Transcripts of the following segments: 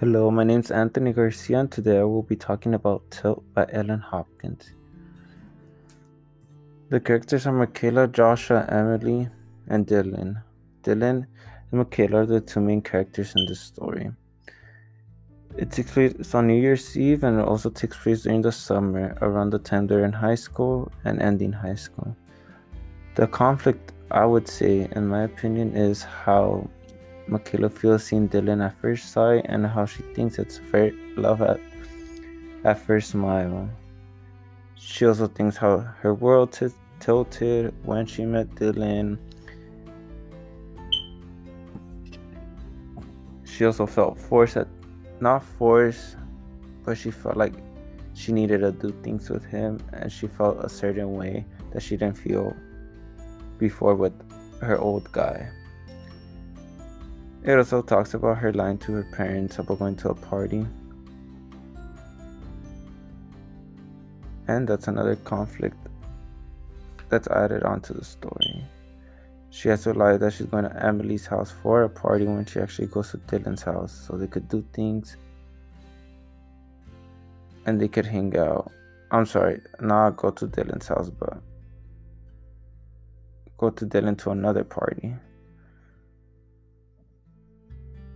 Hello, my name is Anthony Garcia, and today I will be talking about Tilt by Ellen Hopkins. The characters are Michaela, Joshua, Emily, and Dylan. Dylan and Michaela are the two main characters in this story. It takes place on New Year's Eve, and it also takes place during the summer, around the time they're in high school and ending high school. The conflict, I would say, in my opinion, is how Michaela feels seeing Dylan at first sight and how she thinks it's fair love at first smile. She also thinks how her world tilted when she met Dylan. She also felt but she felt like she needed to do things with him, and she felt a certain way that she didn't feel before with her old guy. It also talks about her lying to her parents about going to a party. And that's another conflict that's added onto the story. She has to lie that she's going to Emily's house for a party when she actually goes to Dylan's house, so they could do things and they could hang out. Go to Dylan's house, but go to Dylan to another party.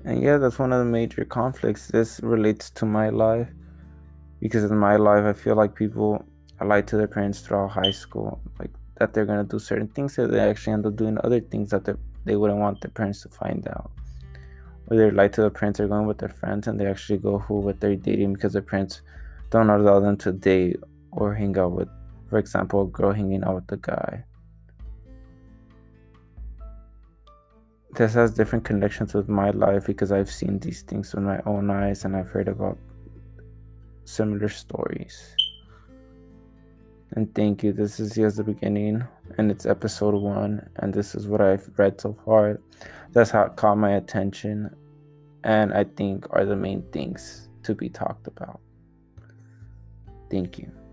And yeah, that's one of the major conflicts. This relates to my life, because in my life I feel like people lie to their parents throughout high school, like that they're going to do certain things, that they actually end up doing other things that they wouldn't want their parents to find out. Or they lie to their parents, they're going with their friends, and they actually go with their dating because their parents don't allow them to date or hang out with, for example, a girl hanging out with a guy. This has different connections with my life because I've seen these things with my own eyes, and I've heard about similar stories. And thank you. This is here's the beginning, and it's episode 1, and this is what I've read so far. That's how it caught my attention, and I think are the main things to be talked about. Thank you.